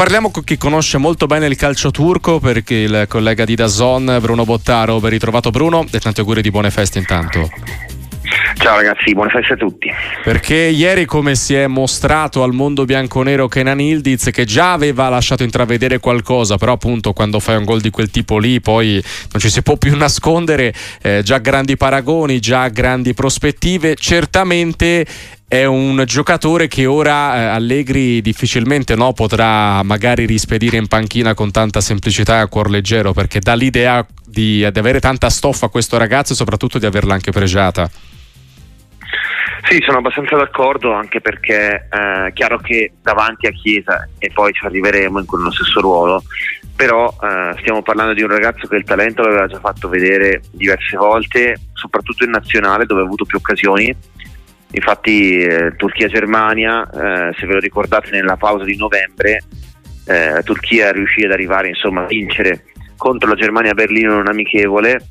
parliamo con chi conosce molto bene il calcio turco, perché il collega di Dazn, Bruno Bottaro, ben ritrovato Bruno e tanti auguri di buone feste intanto. Ciao ragazzi, buone feste a tutti. Perché ieri, come si è mostrato al mondo bianconero Kenan Yildiz, che già aveva lasciato intravedere qualcosa, però appunto quando fai un gol di quel tipo lì poi non ci si può più nascondere, già grandi paragoni, già grandi prospettive, certamente è un giocatore che ora Allegri difficilmente potrà magari rispedire in panchina con tanta semplicità e a cuor leggero, perché dà l'idea di avere tanta stoffa a questo ragazzo e soprattutto di averla anche pregiata. Sì, sono abbastanza d'accordo, anche perché è chiaro che davanti a Chiesa, e poi ci arriveremo in quello stesso ruolo, però stiamo parlando di un ragazzo che il talento l'aveva già fatto vedere diverse volte, soprattutto in nazionale dove ha avuto più occasioni. Infatti Turchia-Germania, se ve lo ricordate, nella pausa di novembre Turchia riuscì ad arrivare, insomma, a vincere contro la Germania a Berlino in un amichevole,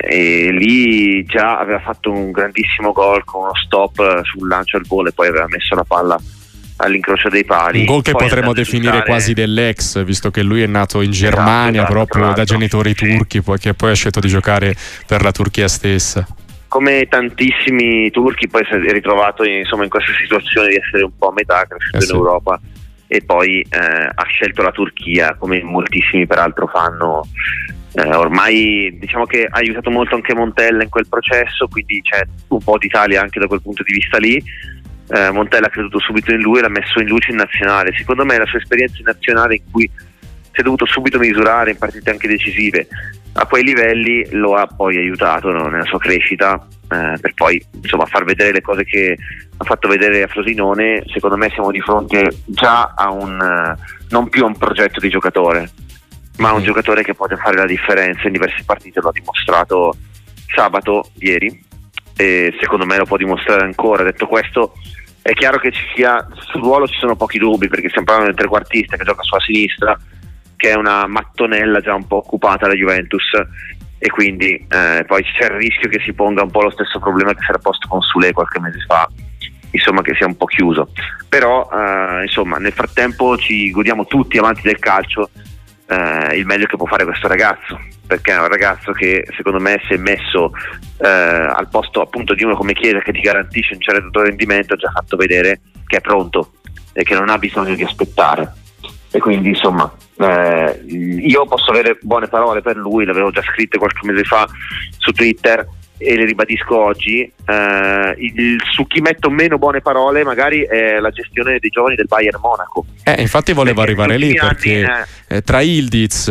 e lì già aveva fatto un grandissimo gol con uno stop sul lancio al volo e poi aveva messo la palla all'incrocio dei pali, un gol che potremmo definire quasi dell'ex, visto che lui è nato in Germania, proprio da genitori turchi, che poi ha scelto di giocare per la Turchia stessa. Come tantissimi turchi poi si è ritrovato in questa situazione di essere un po' a metà, cresciuto in Europa, e poi ha scelto la Turchia, come moltissimi peraltro fanno. Ormai diciamo che ha aiutato molto anche Montella in quel processo, quindi c'è un po' d'Italia anche da quel punto di vista lì. Montella ha creduto subito in lui e l'ha messo in luce in nazionale. Secondo me la sua esperienza in nazionale, in cui si è dovuto subito misurare in partite anche decisive a quei livelli, lo ha poi aiutato nella sua crescita, per poi far vedere le cose che ha fatto vedere a Frosinone. Secondo me siamo di fronte già a un non più a un progetto di giocatore, ma a un giocatore che può fare la differenza in diverse partite. Lo ha dimostrato sabato, ieri, e secondo me lo può dimostrare ancora. Detto questo, è chiaro che sul ruolo ci sono pochi dubbi, perché stiamo parlando del trequartista che gioca sulla sinistra, che è una mattonella già un po' occupata la Juventus, e quindi poi c'è il rischio che si ponga un po' lo stesso problema che si era posto con Sule qualche mese fa, che sia un po' chiuso. Però nel frattempo ci godiamo tutti amanti del calcio il meglio che può fare questo ragazzo, perché è un ragazzo che secondo me si è messo al posto appunto di uno come Chiesa, che ti garantisce un certo rendimento, ha già fatto vedere che è pronto e che non ha bisogno di aspettare, e quindi io posso avere buone parole per lui, l'avevo già scritto qualche mese fa su Twitter e le ribadisco oggi. Su chi metto meno buone parole magari è la gestione dei giovani del Bayern Monaco, infatti volevo arrivare lì, perché tra Yildiz,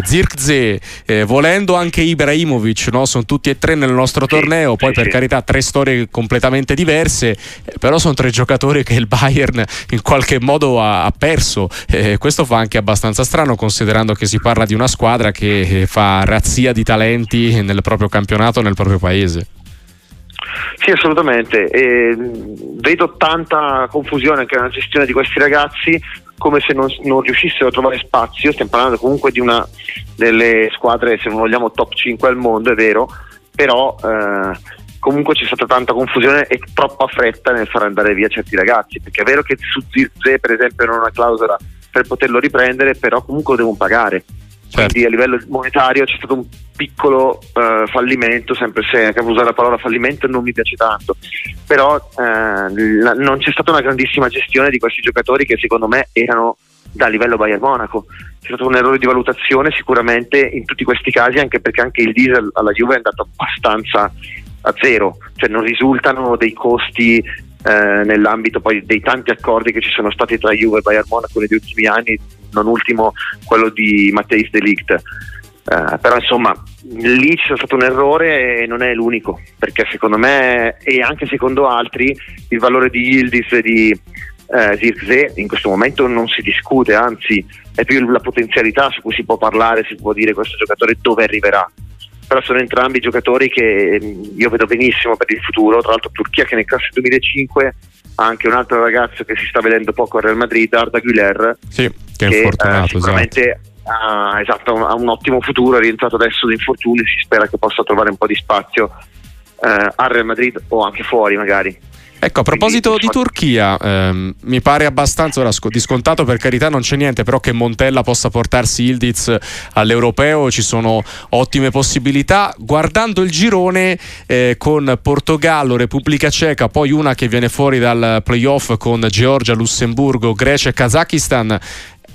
Zirkzee, volendo anche Ibrahimovic, sono tutti e tre nel nostro torneo, poi per carità tre storie completamente diverse, però sono tre giocatori che il Bayern in qualche modo ha perso, questo fa anche abbastanza strano, considerando che si parla di una squadra che fa razzia di talenti nel proprio campionato, nel proprio paese. Sì, assolutamente, vedo tanta confusione anche nella gestione di questi ragazzi, come se non riuscissero a trovare spazio. Stiamo parlando comunque di una delle squadre, se non vogliamo, top 5 al mondo, è vero, però comunque c'è stata tanta confusione e troppa fretta nel far andare via certi ragazzi, perché è vero che su Zirkzee per esempio non ha una clausola per poterlo riprendere, però comunque lo devono pagare. Certo. Quindi a livello monetario c'è stato un piccolo fallimento, sempre se usare la parola fallimento non mi piace tanto, però non c'è stata una grandissima gestione di questi giocatori, che secondo me erano da livello Bayern Monaco. C'è stato un errore di valutazione sicuramente in tutti questi casi, anche perché anche il diesel alla Juve è andato abbastanza a zero, cioè non risultano dei costi nell'ambito poi dei tanti accordi che ci sono stati tra Juve e Bayern Monaco negli ultimi anni, non ultimo quello di Matthijs de Ligt, però lì c'è stato un errore e non è l'unico, perché secondo me e anche secondo altri il valore di Yildiz e di Zirkzee in questo momento non si discute, anzi è più la potenzialità su cui si può parlare, si può dire questo giocatore dove arriverà, però sono entrambi giocatori che io vedo benissimo per il futuro. Tra l'altro Turchia, che nel classe 2005 ha anche un altro ragazzo che si sta vedendo poco al Real Madrid, Arda Güler, che è fortunato, sicuramente ha un ottimo futuro, è rientrato adesso da infortuni, si spera che possa trovare un po' di spazio al Real Madrid o anche fuori magari. Ecco, a proposito di Turchia, mi pare abbastanza ora di scontato, per carità non c'è niente, però che Montella possa portarsi Yildiz all'Europeo, ci sono ottime possibilità. Guardando il girone con Portogallo, Repubblica Ceca, poi una che viene fuori dal playoff con Georgia, Lussemburgo, Grecia e Kazakistan,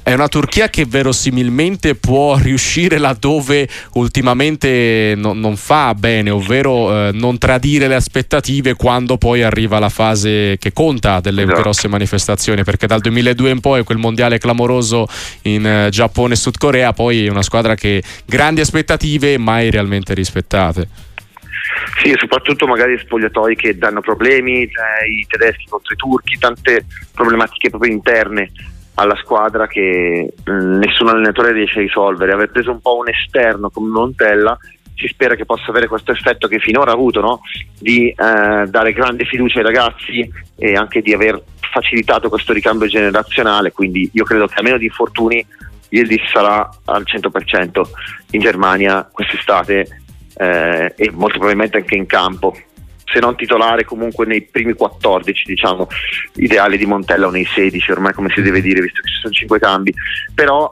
è una Turchia che verosimilmente può riuscire laddove ultimamente non fa bene, ovvero non tradire le aspettative quando poi arriva la fase che conta delle grosse manifestazioni, perché dal 2002 in poi, quel mondiale clamoroso in Giappone e Sud Corea, poi è una squadra che grandi aspettative mai realmente rispettate. Sì, soprattutto magari spogliatoi che danno problemi, i tedeschi contro i turchi, tante problematiche proprio interne alla squadra che nessun allenatore riesce a risolvere. Aver preso un po' un esterno come Montella, si spera che possa avere questo effetto che finora ha avuto, no? Di dare grande fiducia ai ragazzi e anche di aver facilitato questo ricambio generazionale, quindi io credo che a meno di infortuni Yildiz sarà al 100% in Germania quest'estate e molto probabilmente anche in campo, se non titolare comunque nei primi 14, diciamo, ideali di Montella, o nei 16 ormai, come si deve dire, visto che ci sono 5 cambi. Però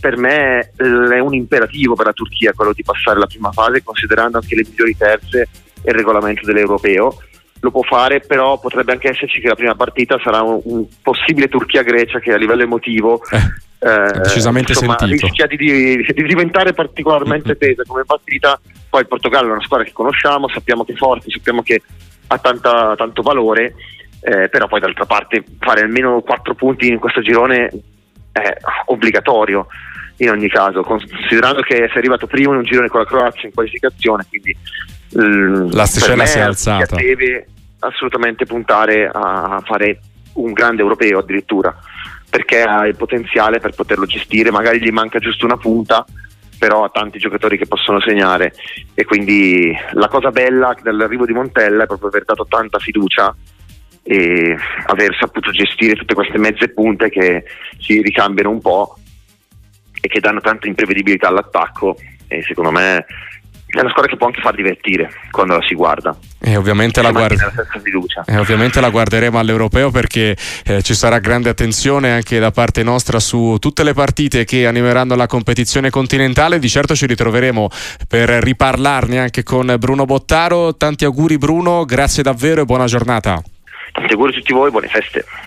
per me è un imperativo per la Turchia quello di passare la prima fase, considerando anche le migliori terze e il regolamento dell'Europeo. Lo può fare, però potrebbe anche esserci che la prima partita sarà un possibile Turchia-Grecia che a livello emotivo decisamente sentito, rischia di diventare particolarmente tesa come partita. Poi il Portogallo è una squadra che conosciamo, sappiamo che è forte, sappiamo che ha tanto valore, però poi d'altra parte fare almeno 4 punti in questo girone è obbligatorio in ogni caso, considerando che sei arrivato primo in un girone con la Croazia in qualificazione, quindi l'asticella si è alzata. Deve assolutamente puntare a fare un grande europeo addirittura, perché ha il potenziale per poterlo gestire, magari gli manca giusto una punta, però ha tanti giocatori che possono segnare, e quindi la cosa bella dell'arrivo di Montella è proprio aver dato tanta fiducia e aver saputo gestire tutte queste mezze punte che si ricambiano un po' e che danno tanta imprevedibilità all'attacco, e secondo me è una squadra che può anche far divertire quando la si guarda. E ovviamente la guarderemo all'Europeo, perché ci sarà grande attenzione anche da parte nostra su tutte le partite che animeranno la competizione continentale. Di certo ci ritroveremo per riparlarne anche con Bruno Bottaro. Tanti auguri Bruno, grazie davvero e buona giornata. Tanti auguri a tutti voi, buone feste.